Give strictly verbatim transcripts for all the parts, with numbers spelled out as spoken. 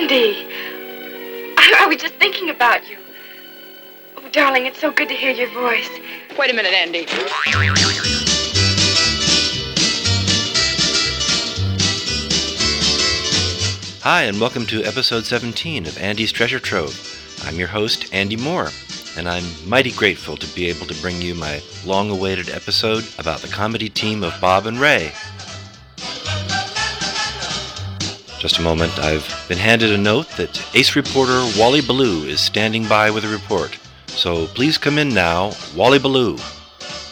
Andy, I, I was just thinking about you. Oh, darling, it's so good to hear your voice. Wait a minute, Andy. Hi, and welcome to episode seventeen of Andy's Treasure Trove. I'm your host, Andy Moore, and I'm mighty grateful to be able to bring you my long-awaited episode about the comedy team of Bob and Ray. Just a moment, I've been handed a note that ace reporter Wally Ballou is standing by with a report. So please come in now, Wally Ballou.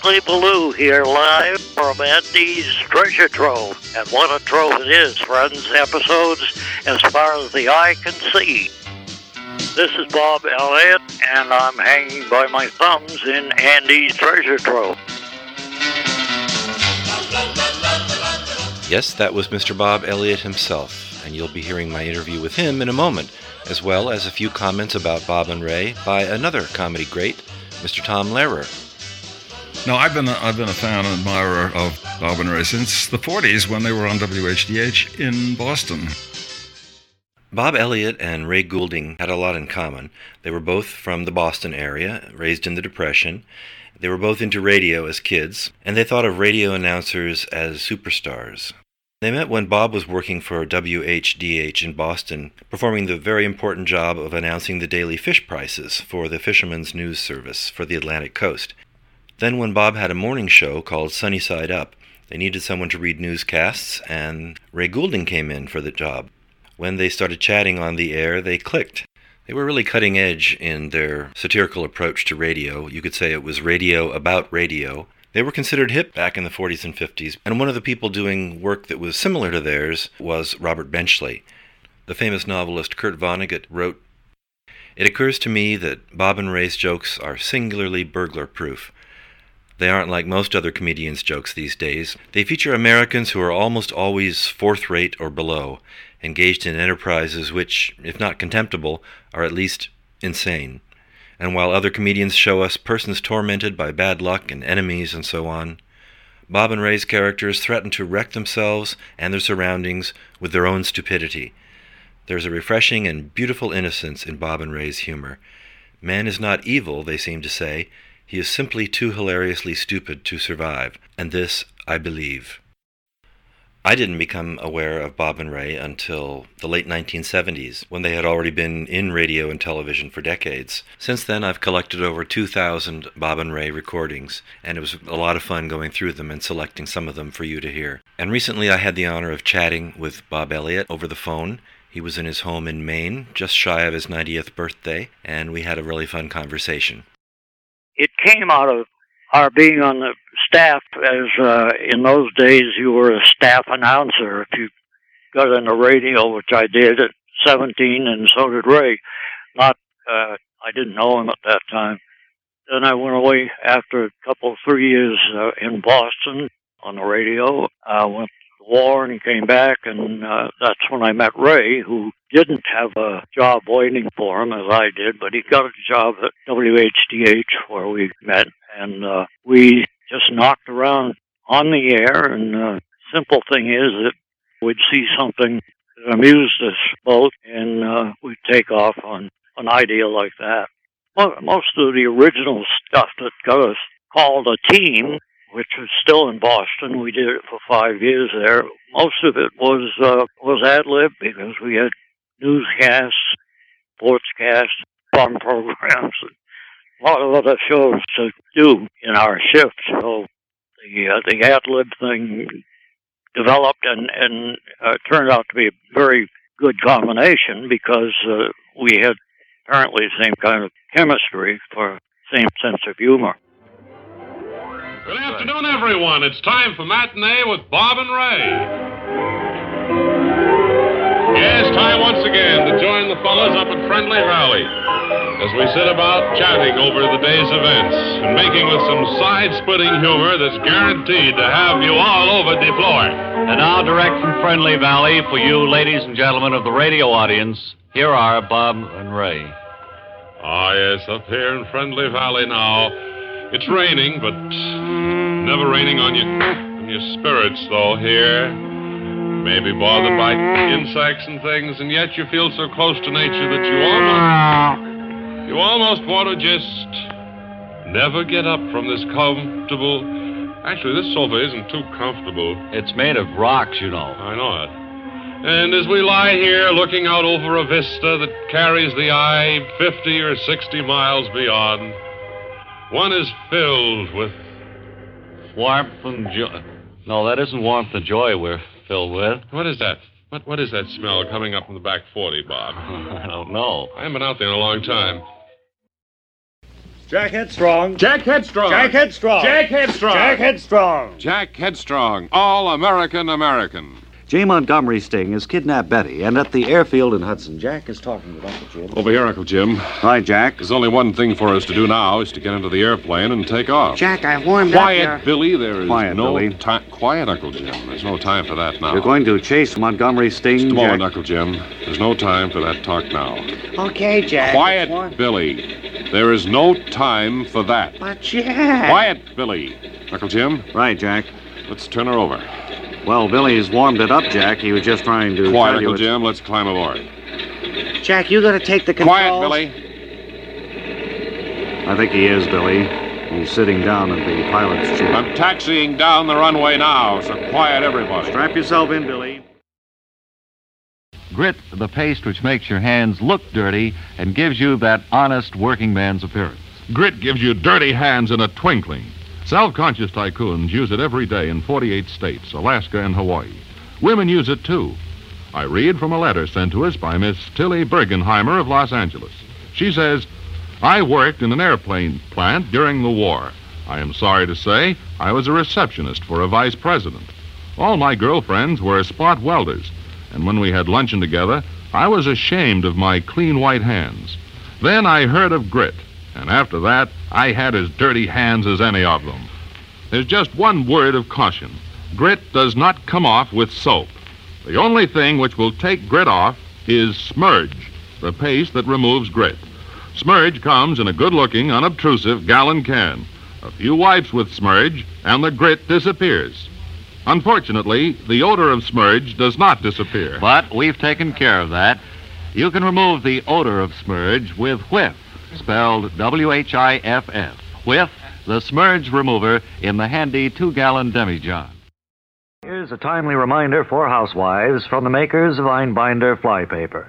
Wally Ballou here, live from Andy's Treasure Trove. And what a trove it is, friends. Episodes as far as the eye can see. This is Bob Elliott, and I'm hanging by my thumbs in Andy's Treasure Trove. Yes, that was Mister Bob Elliott himself. And you'll be hearing my interview with him in a moment, as well as a few comments about Bob and Ray by another comedy great, Mister Tom Lehrer. Now, I've been a, I've been a fan and admirer of Bob and Ray since the forties when they were on W H D H in Boston. Bob Elliott and Ray Goulding had a lot in common. They were both from the Boston area, raised in the Depression. They were both into radio as kids, and they thought of radio announcers as superstars. They met when Bob was working for W H D H in Boston, performing the very important job of announcing the daily fish prices for the Fisherman's News Service for the Atlantic Coast. Then when Bob had a morning show called Sunny Side Up, they needed someone to read newscasts, and Ray Goulding came in for the job. When they started chatting on the air, they clicked. They were really cutting edge in their satirical approach to radio. You could say it was radio about radio. They were considered hip back in the forties and fifties, and one of the people doing work that was similar to theirs was Robert Benchley. The famous novelist Kurt Vonnegut wrote, "It occurs to me that Bob and Ray's jokes are singularly burglar-proof. They aren't like most other comedians' jokes these days. They feature Americans who are almost always fourth-rate or below, engaged in enterprises which, if not contemptible, are at least insane. And while other comedians show us persons tormented by bad luck and enemies and so on, Bob and Ray's characters threaten to wreck themselves and their surroundings with their own stupidity. There's a refreshing and beautiful innocence in Bob and Ray's humor. Man is not evil, they seem to say. He is simply too hilariously stupid to survive. And this I believe." I didn't become aware of Bob and Ray until the late nineteen seventies, when they had already been in radio and television for decades. Since then, I've collected over two thousand Bob and Ray recordings, and it was a lot of fun going through them and selecting some of them for you to hear. And recently, I had the honor of chatting with Bob Elliott over the phone. He was in his home in Maine, just shy of his ninetieth birthday, and we had a really fun conversation. It came out of our being on the staff, as uh, in those days you were a staff announcer. If you got into radio, which I did at seventeen, and so did Ray. Not, uh, I didn't know him at that time. Then I went away after a couple, three years uh, in Boston on the radio. I went to the war and came back, and uh, that's when I met Ray, who didn't have a job waiting for him as I did, but he got a job at W H D H where we met, and uh, we just knocked around on the air, and the simple thing is that we'd see something that amused us both, and uh, we'd take off on an idea like that. Well, most of the original stuff that got us called a team, which was still in Boston, we did it for five years there, most of it was uh, was ad-lib, because we had newscasts, sportscasts, fun programs, and a lot of other shows to do in our shift. So the uh, the ad-lib thing developed and, and uh, turned out to be a very good combination, because uh, we had apparently the same kind of chemistry for the same sense of humor. Good afternoon, everyone. It's time for Matinee with Bob and Ray. Yes, time once again to join the fellas up at Friendly Valley, as we sit about chatting over the day's events and making with some side-splitting humor that's guaranteed to have you all over the floor. And now, direct from Friendly Valley, for you ladies and gentlemen of the radio audience, here are Bob and Ray. Ah, yes, up here in Friendly Valley now. It's raining, but never raining on your, on your spirits, though, here. may be bothered by insects and things, and yet you feel so close to nature that you almost, you almost want to just never get up from this comfortable... Actually, this sofa isn't too comfortable. It's made of rocks, you know. I know it. And as we lie here looking out over a vista that carries the eye fifty or sixty miles beyond, one is filled with warmth and joy. No, that isn't warmth and joy we're filled with. What is that? What What is that smell coming up from the back forty, Bob? I don't know. I haven't been out there in a long time. Jack Headstrong. Jack Headstrong. Jack Headstrong. Jack Headstrong. Jack Headstrong. Jack Headstrong. All American American. J. Montgomery Sting has kidnapped Betty, and at the airfield in Hudson, Jack is talking with Uncle Jim. Over here, Uncle Jim. Hi, Jack. There's only one thing for us to do now, is to get into the airplane and take off. Jack, I warmed Quiet, up Quiet, Billy, there is Quiet, no time... Quiet, Uncle Jim. There's no time for that now. You're going to chase Montgomery Sting, Just a moment, Jack. Uncle Jim. There's no time for that talk now. Okay, Jack. Quiet, warm... Billy. There is no time for that. But, Jack... Quiet, Billy. Uncle Jim? Right, Jack. Let's turn her over. Well, Billy's warmed it up, Jack. He was just trying to... Quiet, Uncle Jim. Let's climb aboard. Jack, you gonna take the controls? Quiet, Billy. I think he is, Billy. He's sitting down in the pilot's chair. I'm taxiing down the runway now, so quiet, everybody. Strap yourself in, Billy. Grit, the paste which makes your hands look dirty and gives you that honest working man's appearance. Grit gives you dirty hands in a twinkling. Self-conscious tycoons use it every day in forty-eight states, Alaska and Hawaii. Women use it, too. I read from a letter sent to us by Miss Tilly Bergenheimer of Los Angeles. She says, I worked in an airplane plant during the war. I am sorry to say I was a receptionist for a vice president. All my girlfriends were spot welders, and when we had luncheon together, I was ashamed of my clean white hands. Then I heard of Grit. And after that, I had as dirty hands as any of them. There's just one word of caution. Grit does not come off with soap. The only thing which will take grit off is Smurge, the paste that removes grit. Smurge comes in a good-looking, unobtrusive gallon can. A few wipes with Smurge, and the grit disappears. Unfortunately, the odor of Smurge does not disappear. But we've taken care of that. You can remove the odor of Smurge with Whiff. Spelled W H I F F, with the Smurge Remover in the handy two-gallon demijohn. Here's a timely reminder for housewives from the makers of Einbinder Flypaper.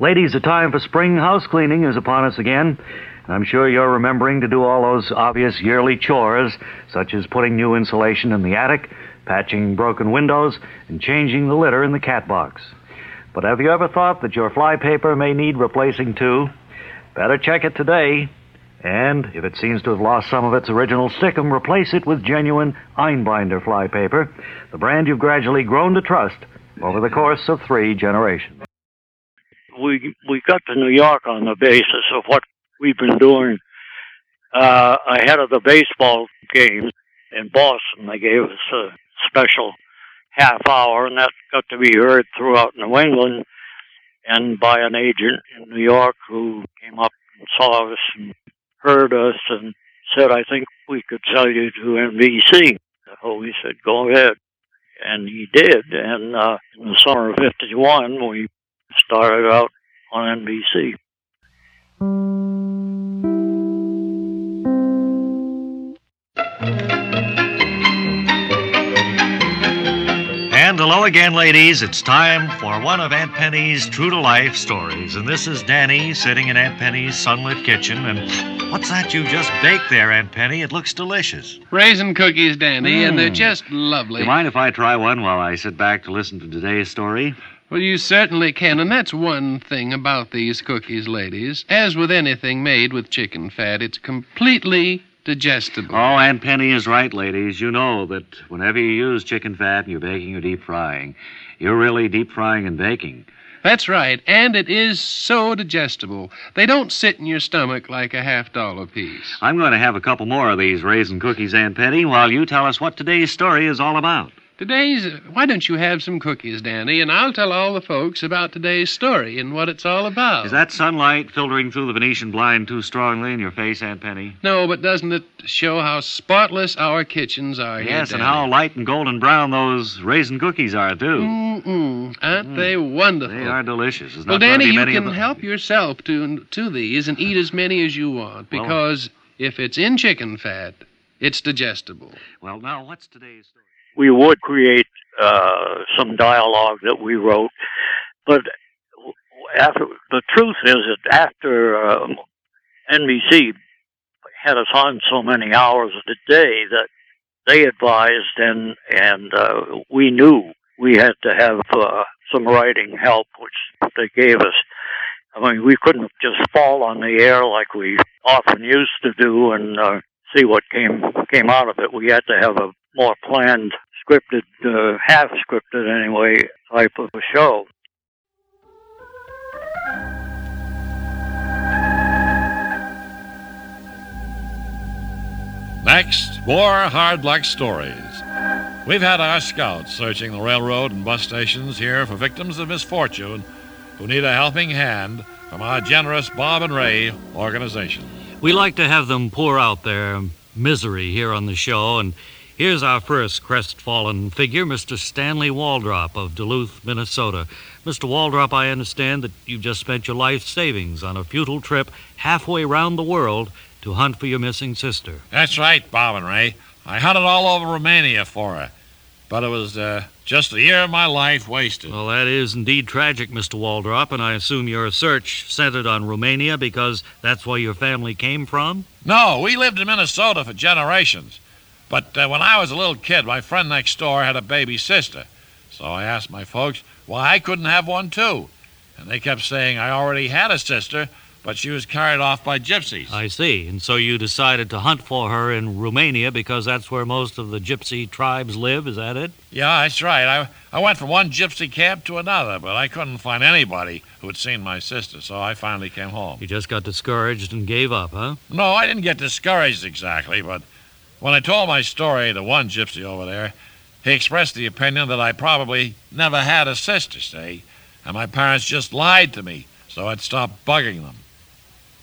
Ladies, the time for spring house cleaning is upon us again. I'm sure you're remembering to do all those obvious yearly chores, such as putting new insulation in the attic, patching broken windows, and changing the litter in the cat box. But have you ever thought that your flypaper may need replacing, too? Better check it today. And if it seems to have lost some of its original stickum, replace it with genuine Einbinder Flypaper, the brand you've gradually grown to trust over the course of three generations. We we got to New York on the basis of what we've been doing uh, ahead of the baseball game in Boston. They gave us a special half hour, and that got to be heard throughout New England. And by an agent in New York who came up and saw us and heard us and said, I think we could sell you to N B C. So we said, go ahead. And he did. And uh, in the summer of fifty-one, we started out on N B C. And hello again, ladies. It's time for one of Aunt Penny's true-to-life stories. And this is Danny sitting in Aunt Penny's sunlit kitchen. And what's that you just baked there, Aunt Penny? It looks delicious. Raisin cookies, Danny, mm. and they're just lovely. Do you mind if I try one while I sit back to listen to today's story? Well, you certainly can, and that's one thing about these cookies, ladies. As with anything made with chicken fat, it's completely... digestible. Oh, Aunt Penny is right, ladies. You know that whenever you use chicken fat and you're baking or deep frying, you're really deep frying and baking. That's right, and it is so digestible. They don't sit in your stomach like a half-dollar piece. I'm going to have a couple more of these raisin cookies, Aunt Penny, while you tell us what today's story is all about. Today's, why don't you have some cookies, Danny, and I'll tell all the folks about today's story and what it's all about. Is that sunlight filtering through the Venetian blind too strongly in your face, Aunt Penny? No, but doesn't it show how spotless our kitchens are here, Yes, and Danny? How light and golden brown those raisin cookies are, too. Mm-mm. Aren't mm. they wonderful? They are delicious. There's well, Danny, you can help yourself to, to these and eat as many as you want, because well, if it's in chicken fat, it's digestible. Well, now, what's today's story? We would create uh, some dialogue that we wrote, but after, the truth is that after um, N B C had us on so many hours a day that they advised, and and uh, we knew we had to have uh, some writing help, which they gave us. I mean, we couldn't just fall on the air like we often used to do and uh, see what came came out of it. We had to have a more planned, scripted, uh, half-scripted anyway, type of a show. Next, more hard luck stories. We've had our scouts searching the railroad and bus stations here for victims of misfortune who need a helping hand from our generous Bob and Ray organization. We like to have them pour out their misery here on the show, and here's our first crestfallen figure, Mister Stanley Waldrop of Duluth, Minnesota. Mister Waldrop, I understand that you've just spent your life savings on a futile trip halfway around the world to hunt for your missing sister. That's right, Bob and Ray. I hunted all over Romania for her, but it was uh, just a year of my life wasted. Well, that is indeed tragic, Mister Waldrop, and I assume your search centered on Romania because that's where your family came from? No, we lived in Minnesota for generations. But uh, when I was a little kid, my friend next door had a baby sister. So I asked my folks why I couldn't have one, too. And they kept saying I already had a sister, but she was carried off by gypsies. I see. And so you decided to hunt for her in Romania because that's where most of the gypsy tribes live, is that it? Yeah, that's right. I, I went from one gypsy camp to another, but I couldn't find anybody who had seen my sister, so I finally came home. You just got discouraged and gave up, huh? No, I didn't get discouraged exactly, but when I told my story to one gypsy over there, he expressed the opinion that I probably never had a sister, say, and my parents just lied to me, so I'd stop bugging them.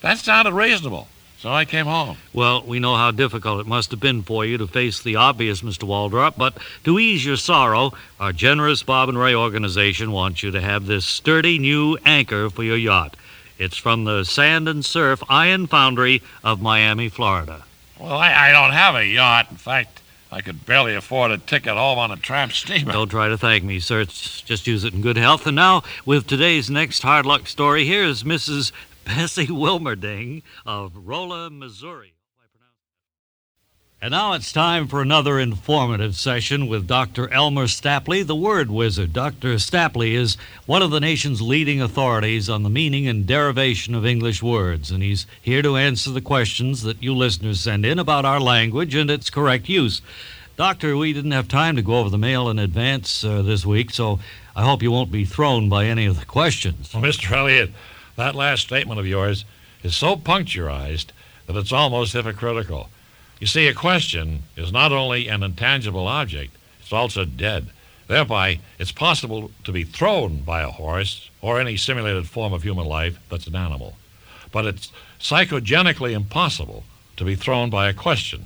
That sounded reasonable, so I came home. Well, we know how difficult it must have been for you to face the obvious, Mister Waldrop, but to ease your sorrow, our generous Bob and Ray organization wants you to have this sturdy new anchor for your yacht. It's from the Sand and Surf Iron Foundry of Miami, Florida. Well, I, I don't have a yacht. In fact, I could barely afford a ticket home on a tramp steamer. Don't try to thank me, sir. It's just use it in good health. And now, with today's next hard luck story, here is Missus Bessie Wilmerding of Rolla, Missouri. And now it's time for another informative session with Doctor Elmer Stapley, the Word Wizard. Doctor Stapley is one of the nation's leading authorities on the meaning and derivation of English words, and he's here to answer the questions that you listeners send in about our language and its correct use. Doctor, we didn't have time to go over the mail in advance uh, this week, so I hope you won't be thrown by any of the questions. Well, Mister Elliott, that last statement of yours is so puncturized that it's almost hypocritical. You see, a question is not only an intangible object, it's also dead. Thereby, it's possible to be thrown by a horse or any simulated form of human life that's an animal. But it's psychogenically impossible to be thrown by a question.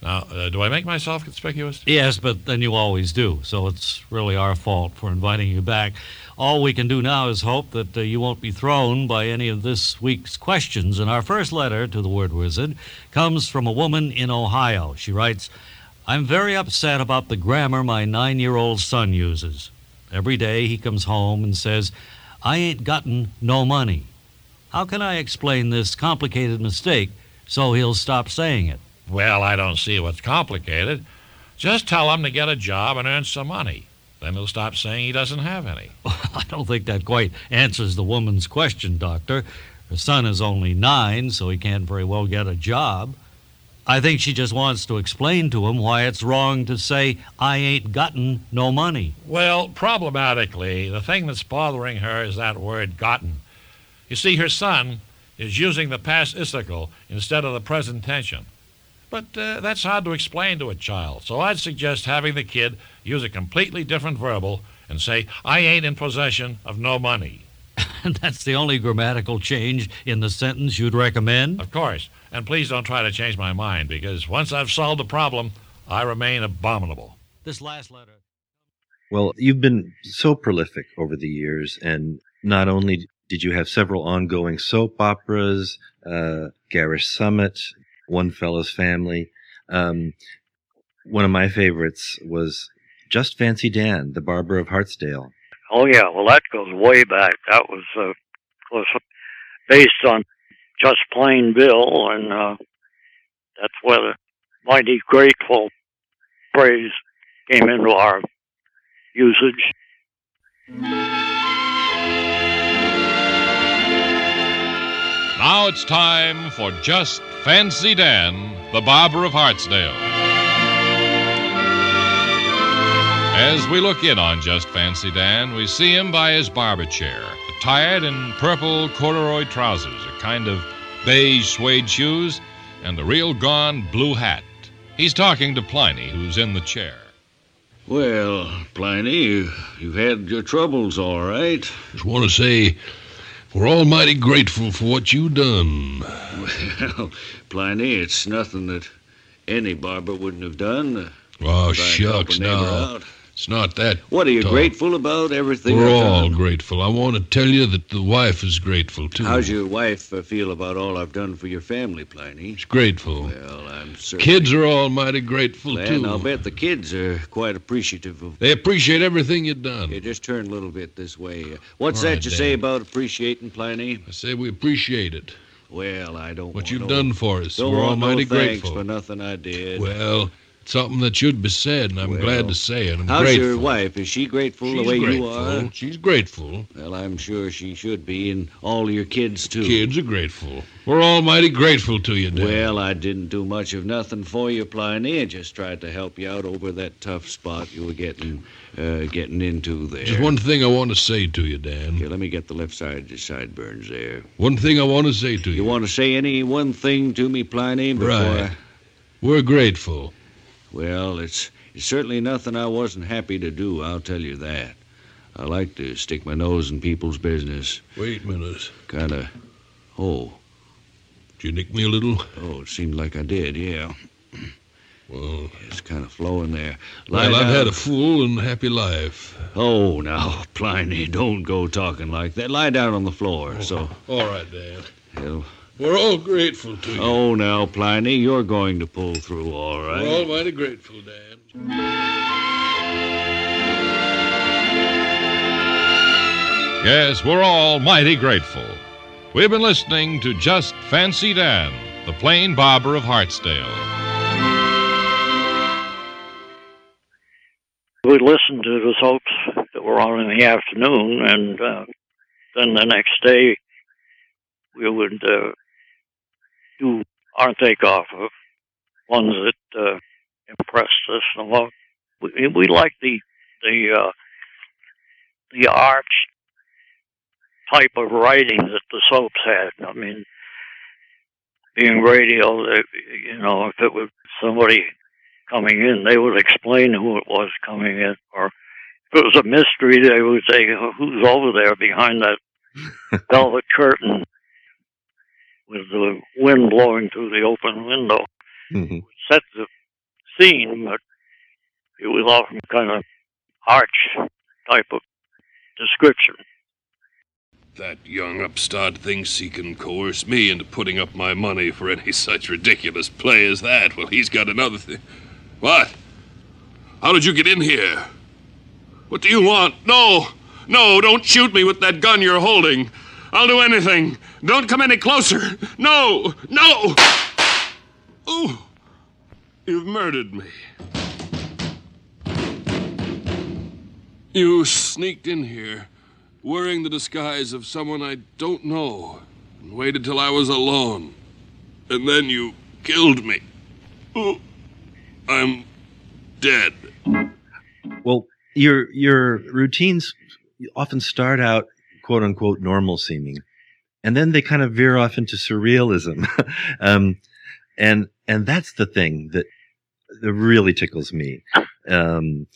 Now, uh, do I make myself conspicuous? Yes, but then you always do, so it's really our fault for inviting you back. All we can do now is hope that uh, you won't be thrown by any of this week's questions. And our first letter to the Word Wizard comes from a woman in Ohio. She writes, I'm very upset about the grammar my nine-year-old son uses. Every day he comes home and says, I ain't gotten no money. How can I explain this complicated mistake so he'll stop saying it? Well, I don't see what's complicated. Just tell him to get a job and earn some money. Then he'll stop saying he doesn't have any. I don't think that quite answers the woman's question, Doctor. Her son is only nine, so he can't very well get a job. I think she just wants to explain to him why it's wrong to say, I ain't gotten no money. Well, problematically, the thing that's bothering her is that word gotten. You see, her son is using the past participle instead of the present tense. But uh, that's hard to explain to a child, so I'd suggest having the kid use a completely different verbal and say, I ain't in possession of no money. And that's the only grammatical change in the sentence you'd recommend? Of course. And please don't try to change my mind, because once I've solved the problem, I remain abominable. This last letter... Well, you've been so prolific over the years, and not only did you have several ongoing soap operas, uh, Garish Summit, One Fellow's Family. Um, one of my favorites was Just Fancy Dan, the Barber of Hartsdale. Oh, yeah. Well, that goes way back. That was, uh, was based on Just Plain Bill, and uh, that's where the mighty grateful phrase came into our usage. Now it's time for Just Fancy Dan, the Barber of Hartsdale. As we look in on Just Fancy Dan, we see him by his barber chair, attired in purple corduroy trousers, a kind of beige suede shoes, and a real gone blue hat. He's talking to Pliny, who's in the chair. Well, Pliny, you've had your troubles, all right. Just want to say we're almighty grateful for what you done. Well, Pliny, it's nothing that any barber wouldn't have done. Oh, shucks, now. It's not that. What are you talk. grateful about? Everything We're all done? grateful. I want to tell you that the wife is grateful, too. How's your wife uh, feel about all I've done for your family, Pliny? She's grateful. Well, I'm certain. Kids are almighty grateful, Plan, too. And I'll bet the kids are quite appreciative of... They appreciate everything you've done. You just turn a little bit this way. What's all that right, you Dad. say about appreciating, Pliny? I say we appreciate it. Well, I don't What you've no, done for us. Don't We're want almighty no grateful. Thanks for nothing I did. Well... Something that should be said, and I'm well, glad to say it. I'm how's grateful. How's your wife? Is she grateful She's the way grateful. you are? She's grateful. Well, I'm sure she should be, and all your kids, too. Kids are grateful. We're almighty grateful to you, Dad. Well, I didn't do much of nothing for you, Pliny. I just tried to help you out over that tough spot you were getting uh, getting into there. Just one thing I want to say to you, Dan. Here, let me get the left side of your sideburns there. One thing I want to say to you. You want to say any one thing to me, Pliny? Before right. I... We're grateful. Well, it's, it's certainly nothing I wasn't happy to do, I'll tell you that. I like to stick my nose in people's business. Wait a minute. Kind of, oh. Did you nick me a little? Oh, it seemed like I did, yeah. Well. It's kind of flowing there. Lie well, down. I've had a full and happy life. Oh, now, Pliny, don't go talking like that. Lie down on the floor, oh. so. All right, Dan. Well... We're all grateful to you. Oh, now, Pliny, you're going to pull through, all right? We're almighty grateful, Dan. Yes, we're all mighty grateful. We've been listening to Just Fancy Dan, the Plain Barber of Hartsdale. We listened to the soaps that were on in the afternoon, and uh, then the next day we would... Uh, do our takeoff of ones that uh, impressed us. And well, we, we like the the uh, the arch type of writing that the soaps had. I mean, being radio, they, you know, if it was somebody coming in, they would explain who it was coming in. Or if it was a mystery, they would say, who's over there behind that velvet curtain? With the wind blowing through the open window. Mm-hmm. It set the scene, but it was often kind of arch type of description. That young upstart thinks he can coerce me into putting up my money for any such ridiculous play as that. Well, he's got another thing. What? How did you get in here? What do you want? No! No, don't shoot me with that gun you're holding! I'll do anything. Don't come any closer. No, no. Oh, you've murdered me. You sneaked in here, wearing the disguise of someone I don't know, and waited till I was alone. And then you killed me. Oh, I'm dead. Well, your your routines often start out quote-unquote normal-seeming. And then they kind of veer off into surrealism. um, and And that's the thing that really tickles me. Um,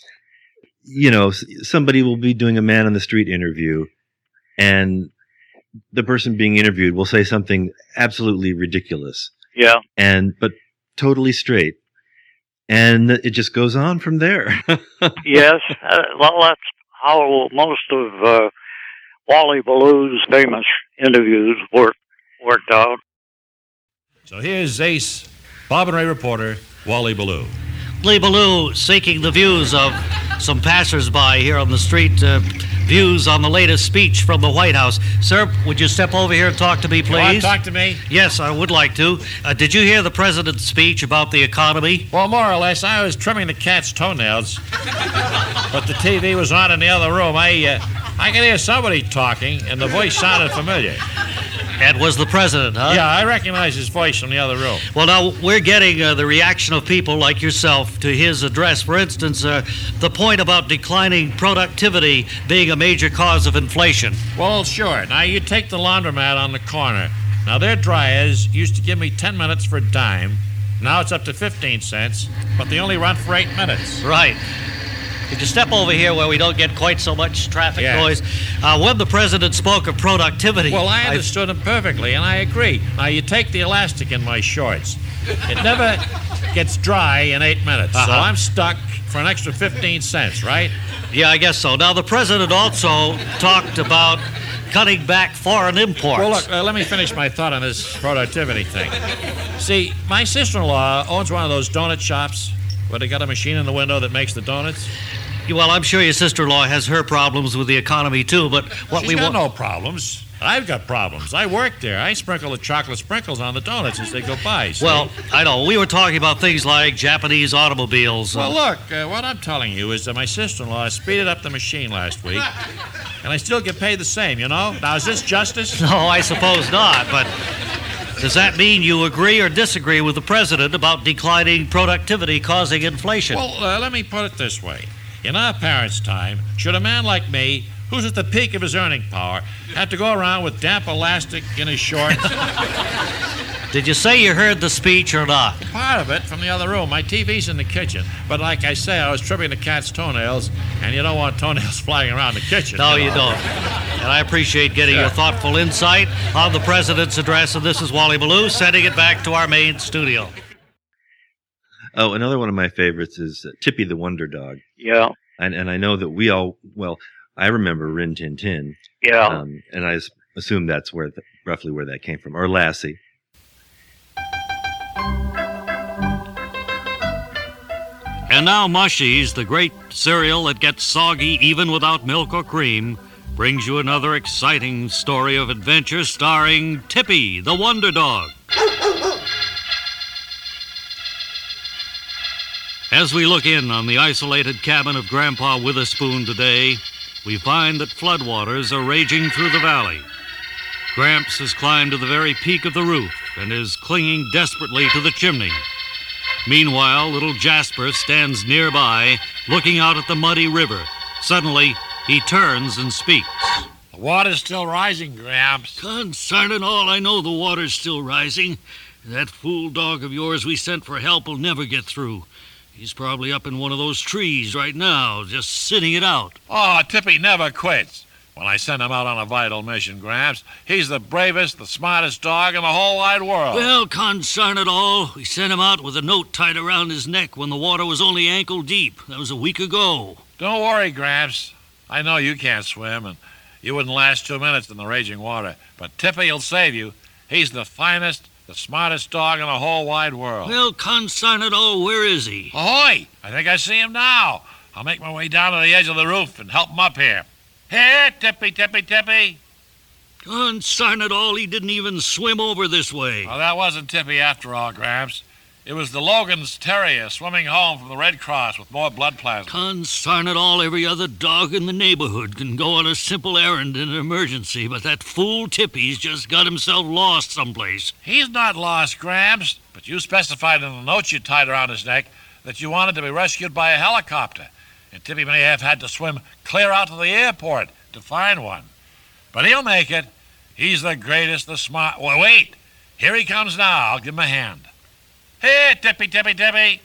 you know, somebody will be doing a man on the street interview, and the person being interviewed will say something absolutely ridiculous. Yeah. And, but totally straight. And it just goes on from there. Yes. Uh, well, that's how most of uh, Wally Ballou's famous interviews work, worked out. So here's ace Bob and Ray reporter Wally Ballou. Wally Ballou seeking the views of some passersby here on the street. Uh, views on the latest speech from the White House. Sir, would you step over here and talk to me, please? You want to talk to me? Yes, I would like to. Uh, did you hear the president's speech about the economy? Well, more or less. I was trimming the cat's toenails, but the T V was on in the other room. I, uh, I could hear somebody talking, and the voice sounded familiar. That was the president, huh? Yeah, I recognize his voice from the other room. Well, now, we're getting uh, the reaction of people like yourself to his address. For instance, uh, the point about declining productivity being a major cause of inflation. Well, sure. Now, you take the laundromat on the corner. Now, their dryers used to give me ten minutes for a dime. Now it's up to fifteen cents, but they only run for eight minutes. Right. Could you step over here where we don't get quite so much traffic yeah. noise? Uh, when the president spoke of productivity... Well, I understood I... him perfectly, and I agree. Now, you take the elastic in my shorts. It never gets dry in eight minutes, uh-huh. so I'm stuck for an extra fifteen cents, right? Yeah, I guess so. Now, the president also talked about cutting back foreign imports. Well, look, uh, let me finish my thought on this productivity thing. See, my sister-in-law owns one of those donut shops where they got a machine in the window that makes the donuts. Well, I'm sure your sister-in-law has her problems with the economy, too, but what She's we want... She's got no problems. I've got problems. I work there. I sprinkle the chocolate sprinkles on the donuts as they go by. See? Well, I know. We were talking about things like Japanese automobiles. Well, uh... look, uh, what I'm telling you is that my sister-in-law speeded up the machine last week, and I still get paid the same, you know? Now, is this justice? No, I suppose not, but... Does that mean you agree or disagree with the president about declining productivity causing inflation? Well, uh, let me put it this way. In our parents' time, should a man like me, who's at the peak of his earning power, have to go around with damp elastic in his shorts? Did you say you heard the speech or not? Part of it from the other room. My T V's in the kitchen. But like I say, I was trimming the cat's toenails, and you don't want toenails flying around the kitchen. No, you, know? you don't. And I appreciate getting sure. your thoughtful insight on the president's address, and this is Wally Ballou sending it back to our main studio. Oh, another one of my favorites is uh, Tippy the Wonder Dog. Yeah. And and I know that we all, well, I remember Rin Tin Tin. Yeah. Um, and I assume that's where the, roughly where that came from, or Lassie. And now Mushies, the great cereal that gets soggy even without milk or cream, brings you another exciting story of adventure starring Tippy the Wonder Dog. As we look in on the isolated cabin of Grandpa Witherspoon today, we find that floodwaters are raging through the valley. Gramps has climbed to the very peak of the roof and is clinging desperately to the chimney. Meanwhile, little Jasper stands nearby, looking out at the muddy river. Suddenly, he turns and speaks. The water's still rising, Gramps. Concerned and all, I know the water's still rising. That fool dog of yours we sent for help will never get through. He's probably up in one of those trees right now, just sitting it out. Oh, Tippy never quits. When I send him out on a vital mission, Gramps, he's the bravest, the smartest dog in the whole wide world. Well, concern it all. We sent him out with a note tied around his neck when the water was only ankle deep. That was a week ago. Don't worry, Gramps. I know you can't swim, and you wouldn't last two minutes in the raging water. But Tippy will save you. He's the finest, the smartest dog in the whole wide world. Well, concern it all, where is he? Ahoy! I think I see him now. I'll make my way down to the edge of the roof and help him up here. Here, Tippy, Tippy, Tippy. Concern it all, he didn't even swim over this way. Oh, that wasn't Tippy after all, Gramps. It was the Logan's terrier swimming home from the Red Cross with more blood plasma. Concern it all, every other dog in the neighborhood can go on a simple errand in an emergency, but that fool Tippy's just got himself lost someplace. He's not lost, Gramps, but you specified in the note you tied around his neck that you wanted to be rescued by a helicopter, and Tippy may have had to swim clear out to the airport to find one. But he'll make it. He's the greatest, the smart... Well, wait, here he comes now. I'll give him a hand. Hey, Tippy, Tippy, Tippy.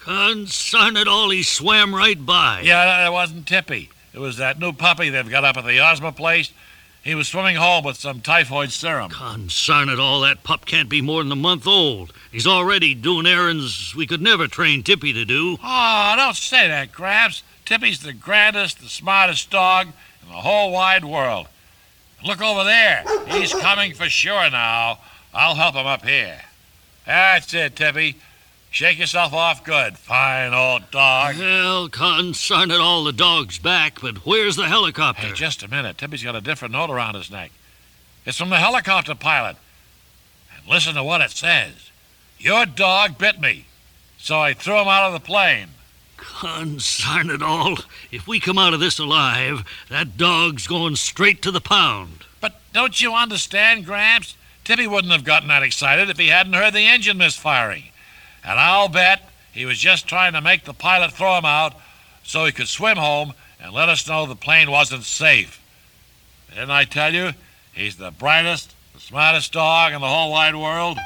Consarn it all, he swam right by. Yeah, it wasn't Tippy. It was that new puppy they've got up at the Ozma place. He was swimming home with some typhoid serum. Consarn it all, that pup can't be more than a month old. He's already doing errands we could never train Tippy to do. Oh, don't say that, Krabs. Tippy's the grandest, the smartest dog in the whole wide world. Look over there. He's coming for sure now. I'll help him up here. That's it, Tippy. Shake yourself off good, fine old dog. Well, consarn it all, the dog's back, but where's the helicopter? Hey, just a minute. Tippy's got a different note around his neck. It's from the helicopter pilot. And listen to what it says. Your dog bit me, so I threw him out of the plane. Consarn it all. If we come out of this alive, that dog's going straight to the pound. But don't you understand, Gramps? Tippy wouldn't have gotten that excited if he hadn't heard the engine misfiring. And I'll bet he was just trying to make the pilot throw him out so he could swim home and let us know the plane wasn't safe. Didn't I tell you, he's the brightest, the smartest dog in the whole wide world?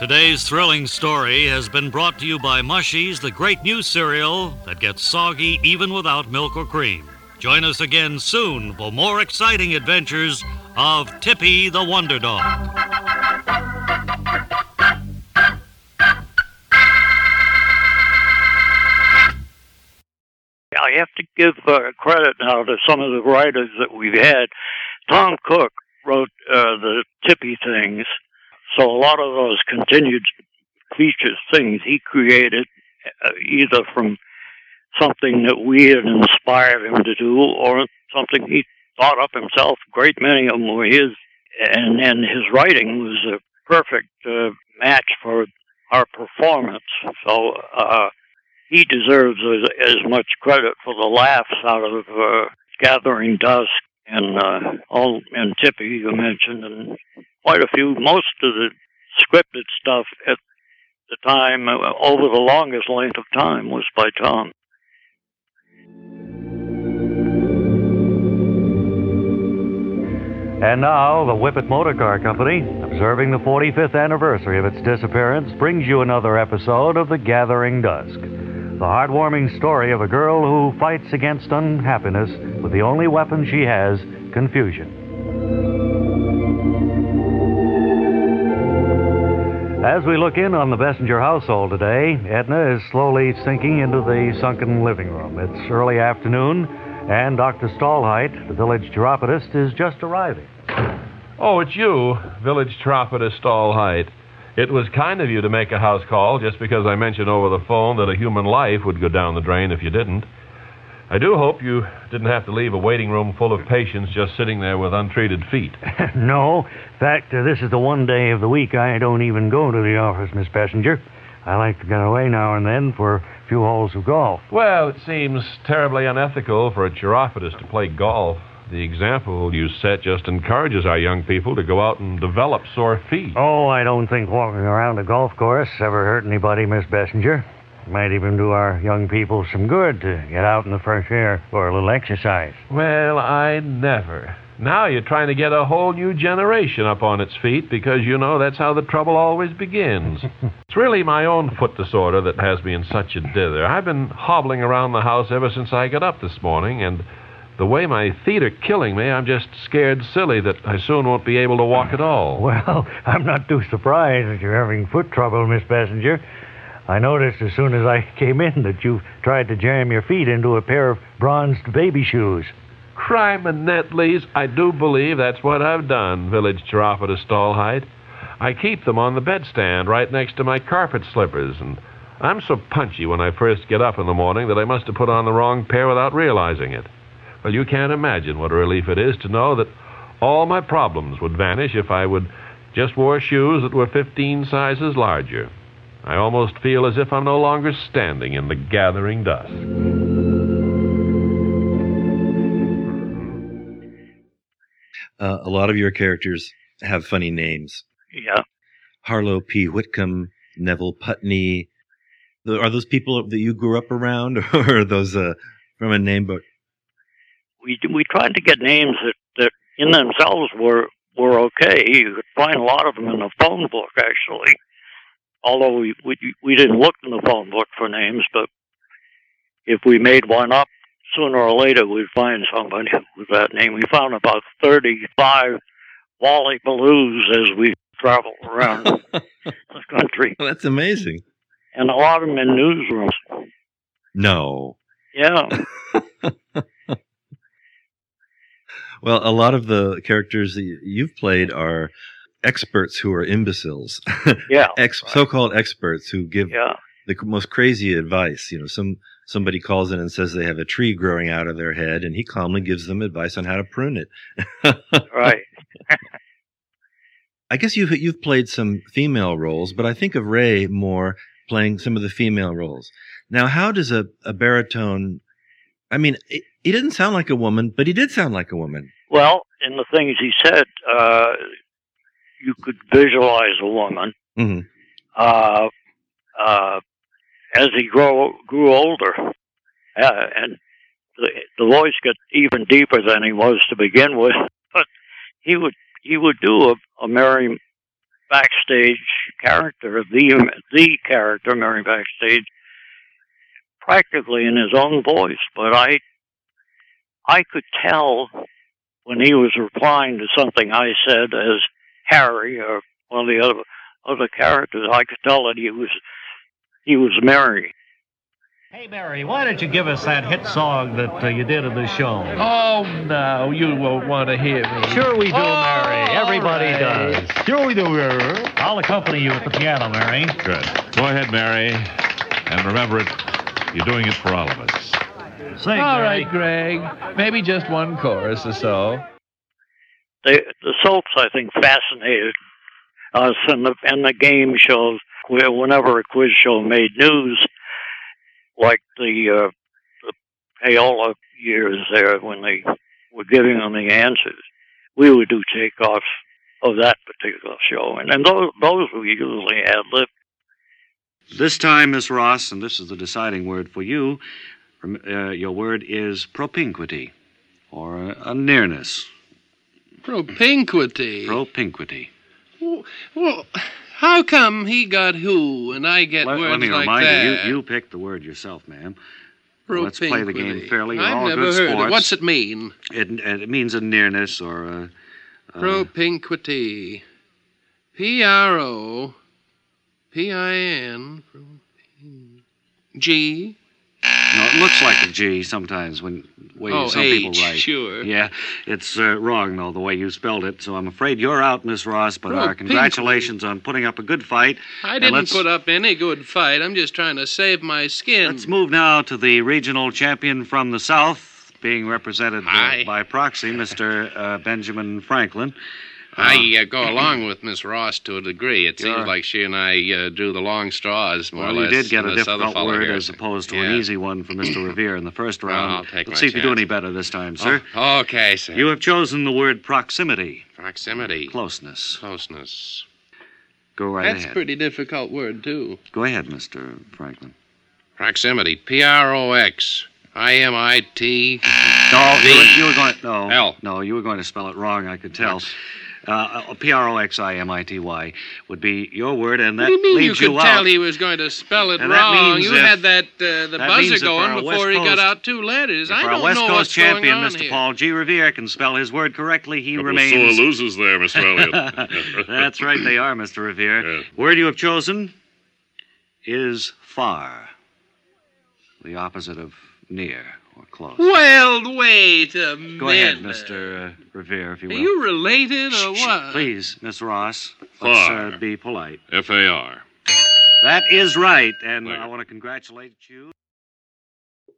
Today's thrilling story has been brought to you by Mushies, the great new cereal that gets soggy even without milk or cream. Join us again soon for more exciting adventures of Tippy the Wonder Dog. I have to give uh, credit now to some of the writers that we've had. Tom Cook wrote uh, the Tippy things, so a lot of those continued features, things he created, uh, either from something that we had inspired him to do or something he thought up himself. A great many of them were his, and, and his writing was a perfect uh, match for our performance. So, uh, He deserves as, as much credit for the laughs out of uh, Gathering Dusk and uh, all and Tippy you mentioned, and quite a few. Most of the scripted stuff at the time, uh, over the longest length of time, was by Tom. And now, the Whippet Motor Car Company, observing the forty-fifth anniversary of its disappearance, brings you another episode of The Gathering Dusk. The heartwarming story of a girl who fights against unhappiness with the only weapon she has, confusion. As we look in on the Bessinger household today, Edna is slowly sinking into the sunken living room. It's early afternoon, and Doctor Stahlheit, the village chiropodist, is just arriving. Oh, it's you, village chiropodist Stahlheit. It was kind of you to make a house call just because I mentioned over the phone that a human life would go down the drain if you didn't. I do hope you didn't have to leave a waiting room full of patients just sitting there with untreated feet. No. In fact, uh, this is the one day of the week I don't even go to the office, Miss Bessinger. I like to get away now and then for a few holes of golf. Well, it seems terribly unethical for a chiropodist to play golf. The example you set just encourages our young people to go out and develop sore feet. Oh, I don't think walking around a golf course ever hurt anybody, Miss Bessinger. It might even do our young people some good to get out in the fresh air for a little exercise. Well, I never. Now you're trying to get a whole new generation up on its feet because, you know, that's how the trouble always begins. It's really my own foot disorder that has me in such a dither. I've been hobbling around the house ever since I got up this morning, and the way my feet are killing me, I'm just scared silly that I soon won't be able to walk at all. Well, I'm not too surprised that you're having foot trouble, Miss Bessinger. I noticed as soon as I came in that you tried to jam your feet into a pair of bronzed baby shoes. Crime and net lease, I do believe that's what I've done, village chiropodist Stahlheit. I keep them on the bedstand right next to my carpet slippers, and I'm so punchy when I first get up in the morning that I must have put on the wrong pair without realizing it. Well, you can't imagine what a relief it is to know that all my problems would vanish if I would just wore shoes that were fifteen sizes larger. I almost feel as if I'm no longer standing in the gathering dusk. Uh, a lot of your characters have funny names. Yeah. Harlow P. Whitcomb, Neville Putney. Are those people that you grew up around, or are those uh, from a name book? We we tried to get names that, that in themselves were were okay. You could find a lot of them in the phone book, actually. Although we, we we didn't look in the phone book for names, but if we made one up, sooner or later we'd find somebody with that name. We found about thirty-five Wally Balloos as we traveled around the country. Well, that's amazing. And a lot of them in newsrooms. No. Yeah. Well, a lot of the characters that you've played are experts who are imbeciles. Yeah. Ex- right. So-called experts who give yeah. the most crazy advice. You know, some somebody calls in and says they have a tree growing out of their head, and he calmly gives them advice on how to prune it. Right. I guess you've, you've played some female roles, but I think of Ray more playing some of the female roles. Now, how does a, a baritone... I mean, it, he didn't sound like a woman, but he did sound like a woman. Well, in the things he said, uh, you could visualize a woman. Mm-hmm. Uh, uh, as he grow, grew older, uh, and the, the voice got even deeper than he was to begin with, but he would... He would do a, a Mary Backstayge character, the the character Mary Backstayge, practically in his own voice. But I, I could tell when he was replying to something I said as Harry or one of the other other characters. I could tell that he was he was Mary. Hey, Mary, why don't you give us that hit song that uh, you did in the show? Oh, no, you won't want to hear me. Sure we do, oh, Mary. Everybody right. does. Sure we do, Mary. I'll accompany you at the piano, Mary. Good. Go ahead, Mary. And remember it, you're doing it for all of us. Sing, all Mary. Right, Greg. Maybe just one chorus or so. The, the soaps, I think, fascinated us, and the, and the game shows, where whenever a quiz show made news, like the, uh, the Payola years there when they were giving them the answers. We would do takeoffs of that particular show, and, and those, those we usually ad-lib. This time, Miss Ross, and this is the deciding word for you, uh, your word is propinquity, or a nearness. Propinquity? Propinquity. Well... well... How come he got who and I get let, words like that? Let me remind that? you, you picked the word yourself, ma'am. Propinquity. Let's play the game fairly. You're I've all never good heard sports. It. What's it mean? It, it means a nearness or a... a... Propinquity. P R O. P I N. G. No, it looks like a G sometimes when way oh, some H, people write. Sure. Yeah, it's uh, wrong, though, the way you spelled it, so I'm afraid you're out, Miss Ross, but oh, our congratulations pinky. on putting up a good fight. I didn't put up any good fight. I'm just trying to save my skin. Let's move now to the regional champion from the South, being represented uh, by proxy, Mister uh, Benjamin Franklin. I uh, go along with Miss Ross to a degree. It sure. seems like she and I uh, drew the long straws, more well, or less. You did get a difficult word here. as opposed to yeah. an easy one for Mister Revere in the first round. Oh, I'll take Let's my see chance. if you do any better this time, sir. Oh, okay, sir. You have chosen the word proximity. Proximity. Closeness. Closeness. Go right That's ahead. That's a pretty difficult word, too. Go ahead, Mister Franklin. Proximity. P R O X. I M I T. No, you were, you were going... No, L. No, you were going to spell it wrong, I could tell. X. Uh, P R O X I M I T Y would be your word, and that leads you out. What do you mean you could tell he was going to spell it wrong? You had that uh, the buzzer going before he got out two letters. I don't know what's going on here. Our West Coast champion, Mister Paul G. Revere, can spell his word correctly. He remains... Couple sore losers there, Mister Elliott. That's right, they are, Mister Revere. Yeah. Word you have chosen is far, the opposite of near. Close. Well, wait a minute. Go ahead, Mister Uh, Revere, if you will. Are you related or shh, what? Shh, please, Miss Ross, let's uh, be polite. F A R. That is right, and Later. I want to congratulate you.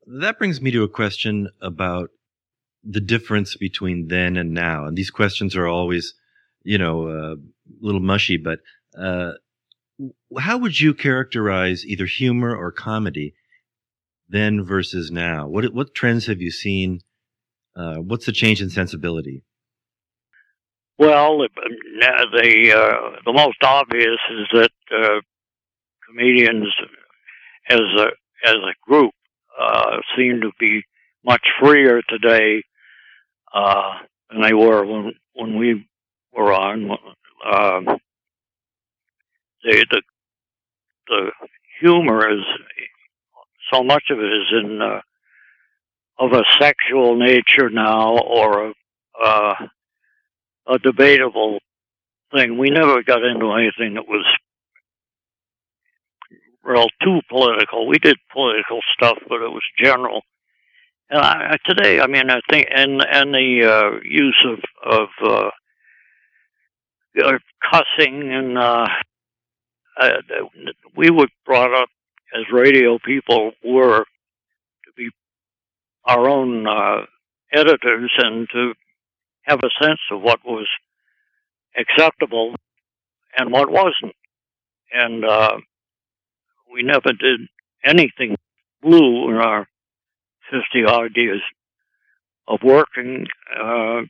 That brings me to a question about the difference between then and now. And these questions are always, you know, uh, a little mushy, but uh, how would you characterize either humor or comedy then versus now? What what trends have you seen? Uh, what's the change in sensibility? Well, the the, uh, the most obvious is that uh, comedians, as a as a group, uh, seem to be much freer today uh, than they were when when we were on, uh, they, the the humor is, so much of it is in uh, of a sexual nature now, or a, uh, a debatable thing. We never got into anything that was real too political. We did political stuff, but it was general. And I, today, I mean, I think, and and the uh, use of of uh, uh, cussing, and uh, uh, we were brought up as radio people were to be our own uh, editors and to have a sense of what was acceptable and what wasn't. And uh, we never did anything blue in our fifty-odd years of working, uh,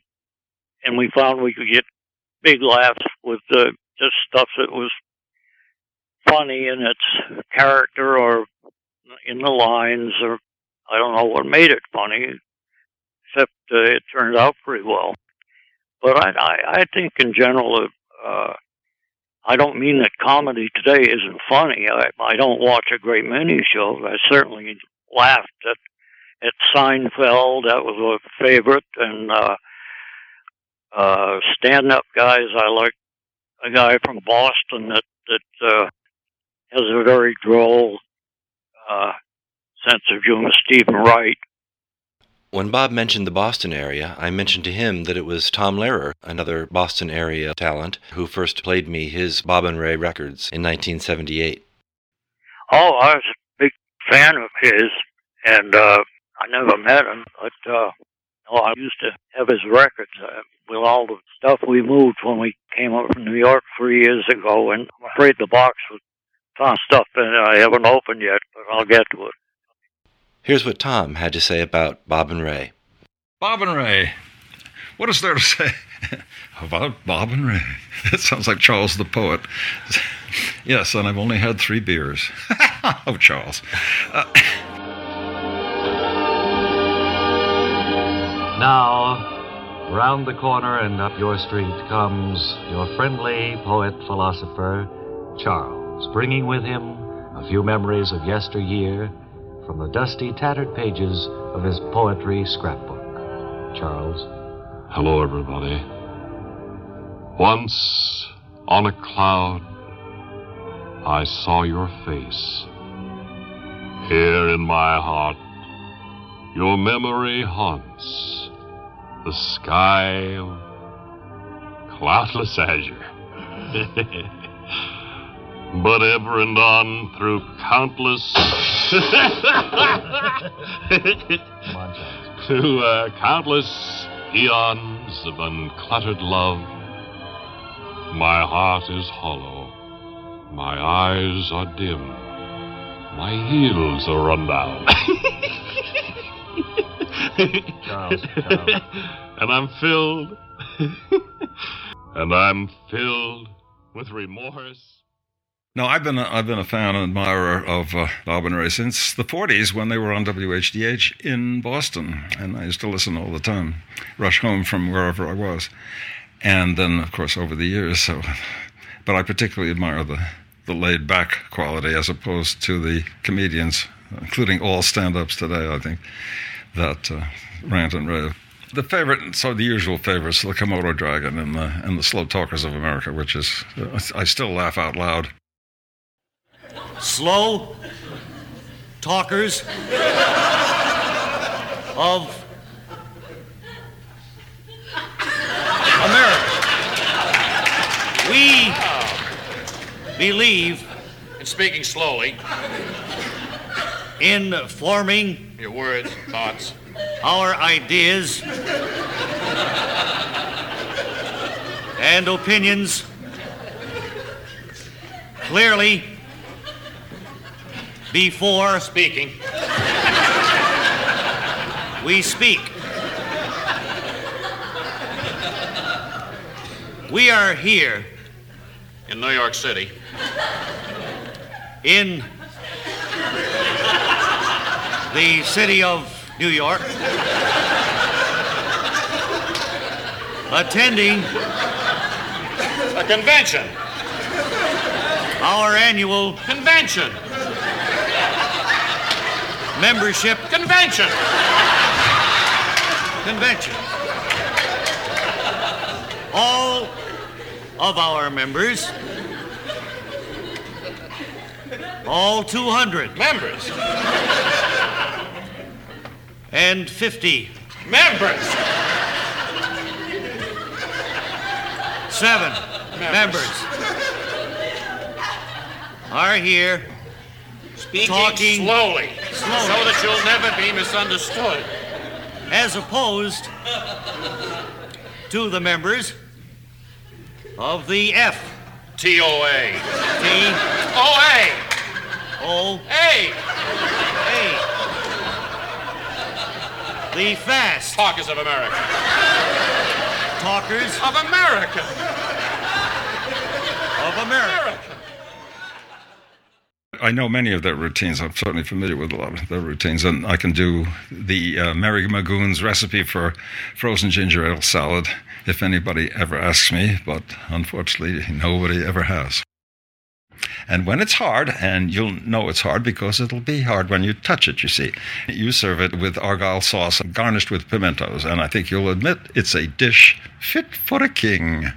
and we found we could get big laughs with uh, just stuff that was funny in its character or in the lines, or I don't know what made it funny, except uh, it turned out pretty well. But I, I, I think in general, uh, I don't mean that comedy today isn't funny. I, I don't watch a great many shows. I certainly laughed at At Seinfeld, that was a favorite, and uh, uh, stand-up guys. I like a guy from Boston that that uh, has a very droll uh, sense of humor, Stephen Wright. When Bob mentioned the Boston area, I mentioned to him that it was Tom Lehrer, another Boston area talent, who first played me his Bob and Ray records in nineteen seventy-eight. Oh, I was a big fan of his, and uh, I never met him, but uh, oh, I used to have his records uh, with all the stuff we moved when we came up from New York three years ago, and I'm afraid the box was found stuff that I haven't opened yet, but I'll get to it. Here's what Tom had to say about Bob and Ray. Bob and Ray. What is there to say about Bob and Ray? That sounds like Charles the Poet. Yes, and I've only had three beers. Oh, Charles. Uh, Now, round the corner and up your street comes your friendly poet-philosopher, Charles, bringing with him a few memories of yesteryear from the dusty, tattered pages of his poetry scrapbook. Charles. Hello, everybody. Once, on a cloud, I saw your face. Here in my heart, your memory haunts the sky of cloudless azure. But ever and on through countless... through uh, countless eons of uncluttered love, my heart is hollow, my eyes are dim, my heels are run down. Charles, Charles. And I'm filled, and I'm filled with remorse. No, I've been a, I've been a fan and admirer of uh, Bob and Ray since the forties when they were on W H D H in Boston, and I used to listen all the time, rush home from wherever I was, and then of course over the years. So, but I particularly admire the the laid back quality as opposed to the comedians, including all stand-ups today, I think, that uh, rant and rave. The favorite, so the usual favorites, the Komodo Dragon and the and the Slow Talkers of America, which is, uh, I still laugh out loud. Slow Talkers of America. We believe in speaking slowly, in forming your words, thoughts, our ideas and opinions clearly before speaking. We speak. We are here in New York City in the city of New York, attending A convention. Our annual convention. Membership convention. Convention. All of our members. All two hundred. Members. And fifty. Members. Seven members, members are here speaking talking slowly, slowly so that you'll never be misunderstood. As opposed to the members of the F. T O A. T O A. O A. A. The fast talkers of America. Talkers of America. Of America. I know many of their routines. I'm certainly familiar with a lot of their routines, and I can do the uh, Mary Magoon's recipe for frozen ginger ale salad if anybody ever asks me, but unfortunately nobody ever has. And when it's hard, and you'll know it's hard because it'll be hard when you touch it, you see. You serve it with Argyle sauce garnished with pimentos, and I think you'll admit it's a dish fit for a king.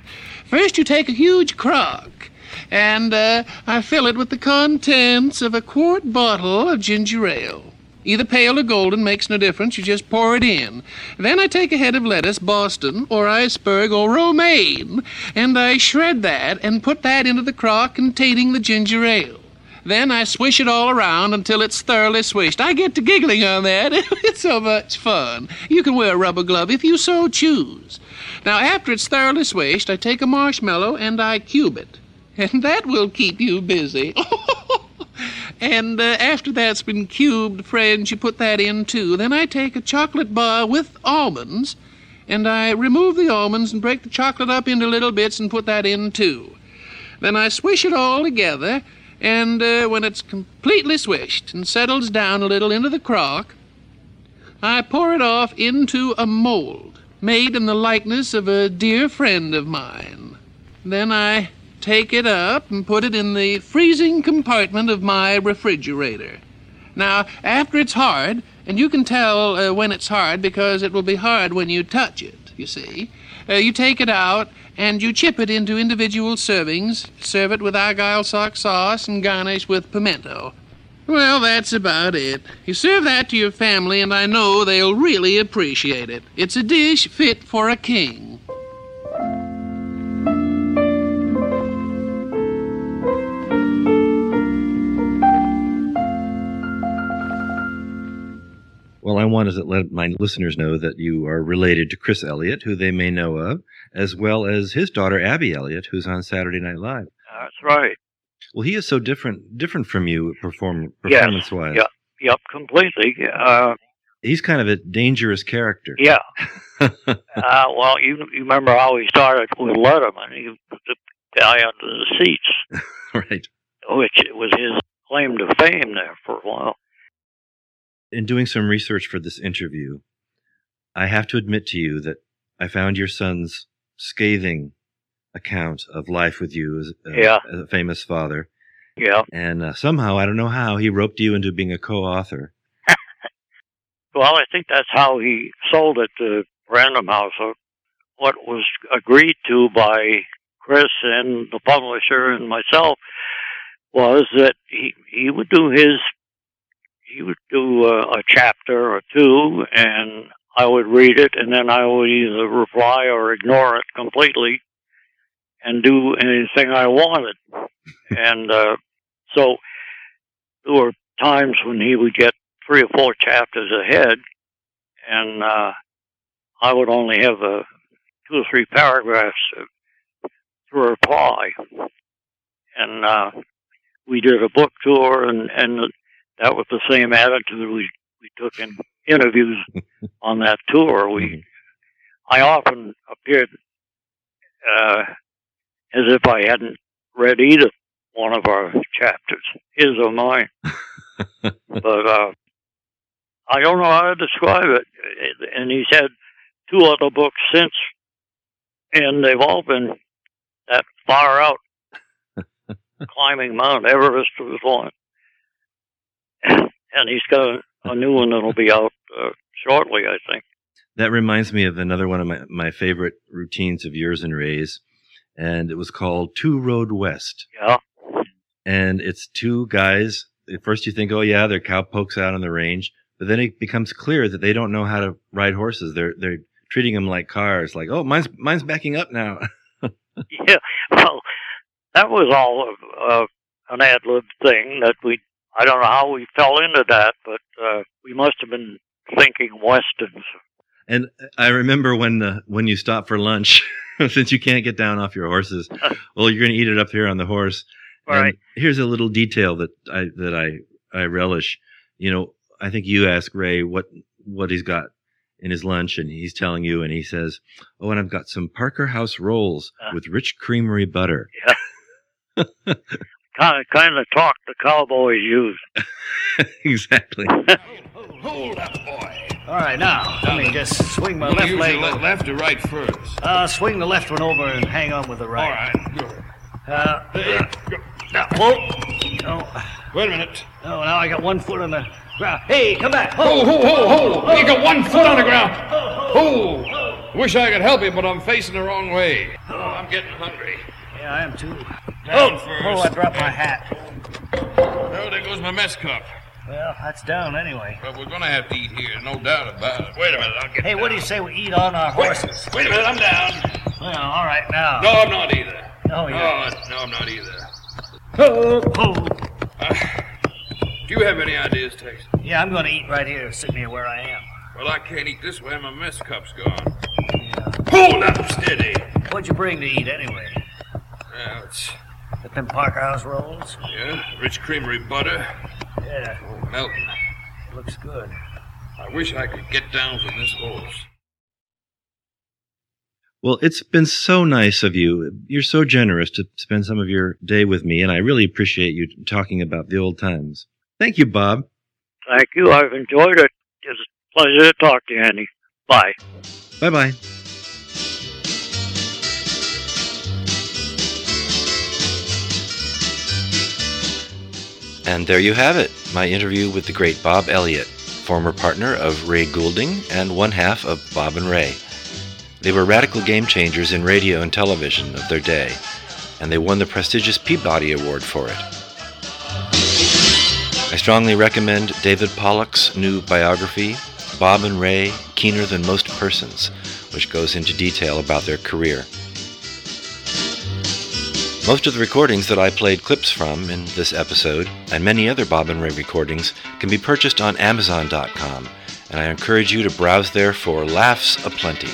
First you take a huge crock, and uh, I fill it with the contents of a quart bottle of ginger ale. Either pale or golden makes no difference, you just pour it in. Then I take a head of lettuce, Boston, or iceberg, or romaine, and I shred that and put that into the crock containing the ginger ale. Then I swish it all around until it's thoroughly swished. I get to giggling on that. It's so much fun. You can wear a rubber glove if you so choose. Now, after it's thoroughly swished, I take a marshmallow and I cube it. And that will keep you busy. And uh, after that's been cubed, friends, you put that in, too. Then I take a chocolate bar with almonds, and I remove the almonds and break the chocolate up into little bits and put that in, too. Then I swish it all together, and uh, when it's completely swished and settles down a little into the crock, I pour it off into a mold made in the likeness of a dear friend of mine. Then I take it up and put it in the freezing compartment of my refrigerator. Now, after it's hard, and you can tell uh, when it's hard because it will be hard when you touch it, you see, uh, you take it out and you chip it into individual servings, serve it with Argyle sock sauce and garnish with pimento. Well, that's about it. You serve that to your family, and I know they'll really appreciate it. It's a dish fit for a king. Well, I wanted to let my listeners know that you are related to Chris Elliott, who they may know of, as well as his daughter, Abby Elliott, who's on Saturday Night Live. That's right. Well, he is so different different from you perform, performance-wise. Yes. Yep, yep, completely. Uh, He's kind of a dangerous character. Yeah. uh, well, you, you remember how he started with Letterman. He put the guy under the seats. Right. Which was his claim to fame there for a while. In doing some research for this interview, I have to admit to you that I found your son's scathing account of life with you as a, yeah. as a famous father. Yeah. And uh, somehow, I don't know how, he roped you into being a co-author. Well, I think that's how he sold it to Random House, or what was agreed to by Chris and the publisher and myself was that he, he would do his He would do a, a chapter or two, and I would read it, and then I would either reply or ignore it completely and do anything I wanted. And uh, so there were times when he would get three or four chapters ahead, and uh, I would only have uh, two or three paragraphs to reply. And uh, we did a book tour, and... and that was the same attitude we we took in interviews on that tour. We, I often appeared uh, as if I hadn't read either one of our chapters, his or mine. But uh, I don't know how to describe it. And he's had two other books since, and they've all been that far out, climbing Mount Everest was one. And he's got a new one that'll be out uh, shortly, I think. That reminds me of another one of my, my favorite routines of yours and Ray's, and it was called Two Road West. Yeah. And it's two guys. At first you think, oh, yeah, they're cowpokes out on the range. But then it becomes clear that they don't know how to ride horses. They're they're treating them like cars. Like, oh, mine's mine's backing up now. Yeah, well, that was all of, uh, an ad lib thing that we. I don't know how we fell into that, but uh, we must have been thinking westerns. And I remember when uh, when you stopped for lunch, since you can't get down off your horses. Well, you're going to eat it up here on the horse. All right. Here's a little detail that I that I, I relish. You know, I think you ask Ray what what he's got in his lunch, and he's telling you, and he says, "Oh, and I've got some Parker House rolls uh, with rich creamery butter." Yeah, kind of kind of talk the cowboys use. Exactly. hold, hold, hold up, boy! All right, now let me just swing my left leg. Le- left or right first? Uh, swing the left one over and hang on with the right. All right, good. Uh, uh, now, whoa! Oh, wait a minute. Oh, now I got one foot on the ground. Hey, come back! Ho, ho, ho, ho! ho. You got one foot ho, on the ground. Ho, ho, ho! ho! Wish I could help you, but I'm facing the wrong way. Oh, I'm getting hungry. Yeah, I am too. Down oh, first. Oh, I dropped my hat. Oh, there goes my mess cup. Well, that's down anyway. But we're gonna have to eat here, no doubt about it. Wait a minute, I'll get. Hey, down. What do you say we eat on our horses? Wait, wait a minute, I'm down. Well, all right now. No, I'm not either. Oh, yeah. Oh, no, I'm not either. Oh, oh. Uh, do you have any ideas, Tex? Yeah, I'm going to eat right here, sitting here where I am. Well, I can't eat this way. My mess cup's gone. Yeah. Hold up, steady. What'd you bring to eat, anyway? Yeah, it's... With them Parker House rolls? Yeah, rich creamery butter. Yeah. Oh, melting. Looks good. I wish I could get down from this horse. Well, it's been so nice of you. You're so generous to spend some of your day with me, and I really appreciate you talking about the old times. Thank you, Bob. Thank you. I've enjoyed it. It's a pleasure to talk to you, Andy. Bye. Bye-bye. And there you have it, my interview with the great Bob Elliott, former partner of Ray Goulding and one half of Bob and Ray. They were radical game changers in radio and television of their day, and they won the prestigious Peabody Award for it. I strongly recommend David Pollock's new biography, Bob and Ray, Keener Than Most Persons, which goes into detail about their career. Most of the recordings that I played clips from in this episode, and many other Bob and Ray recordings, can be purchased on Amazon dot com, and I encourage you to browse there for laughs aplenty.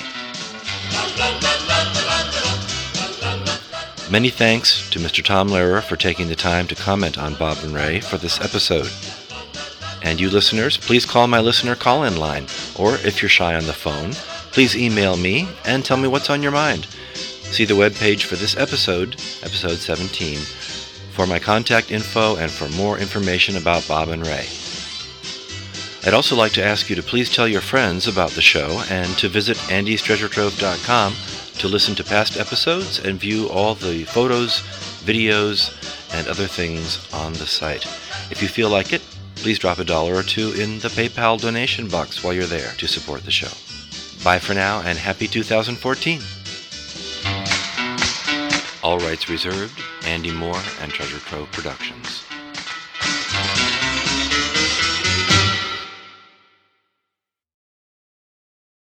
Many thanks to Mister Tom Lehrer for taking the time to comment on Bob and Ray for this episode. And you listeners, please call my listener call-in line, or if you're shy on the phone, please email me and tell me what's on your mind. See the webpage for this episode, episode seventeen, for my contact info and for more information about Bob and Ray. I'd also like to ask you to please tell your friends about the show and to visit andys treasure trove dot com to listen to past episodes and view all the photos, videos, and other things on the site. If you feel like it, please drop a dollar or two in the PayPal donation box while you're there to support the show. Bye for now, and happy two thousand fourteen. All rights reserved, Andy Moore and Treasure Trove Productions.